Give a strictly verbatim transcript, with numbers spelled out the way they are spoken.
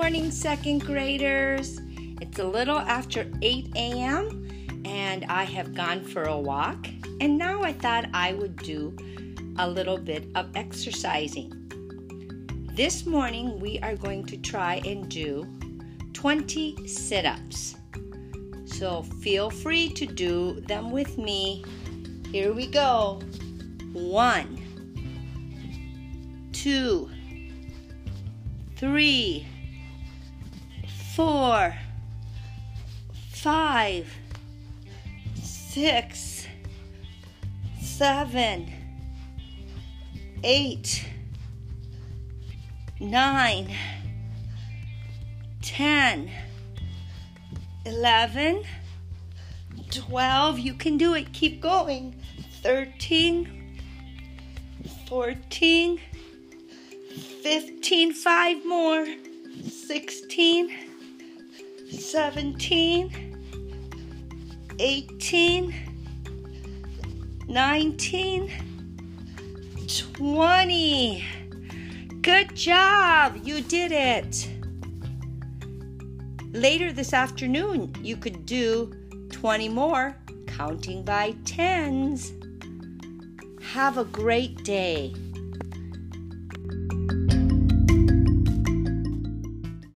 morning, second graders. It's a little after eight a.m. and I have gone for a walk, and now I thought I would do a little bit of exercising. This morning we are going to try and do twenty sit-ups. So feel free to do them with me. Here we go. One, two, three, four, five, six, seven, eight, nine, ten, eleven, twelve, you can do it, keep going, thirteen, fourteen, fifteen, five more, sixteen, seventeen, eighteen, nineteen, twenty. Good job! You did it! Later this afternoon, you could do twenty more, counting by tens. Have a great day.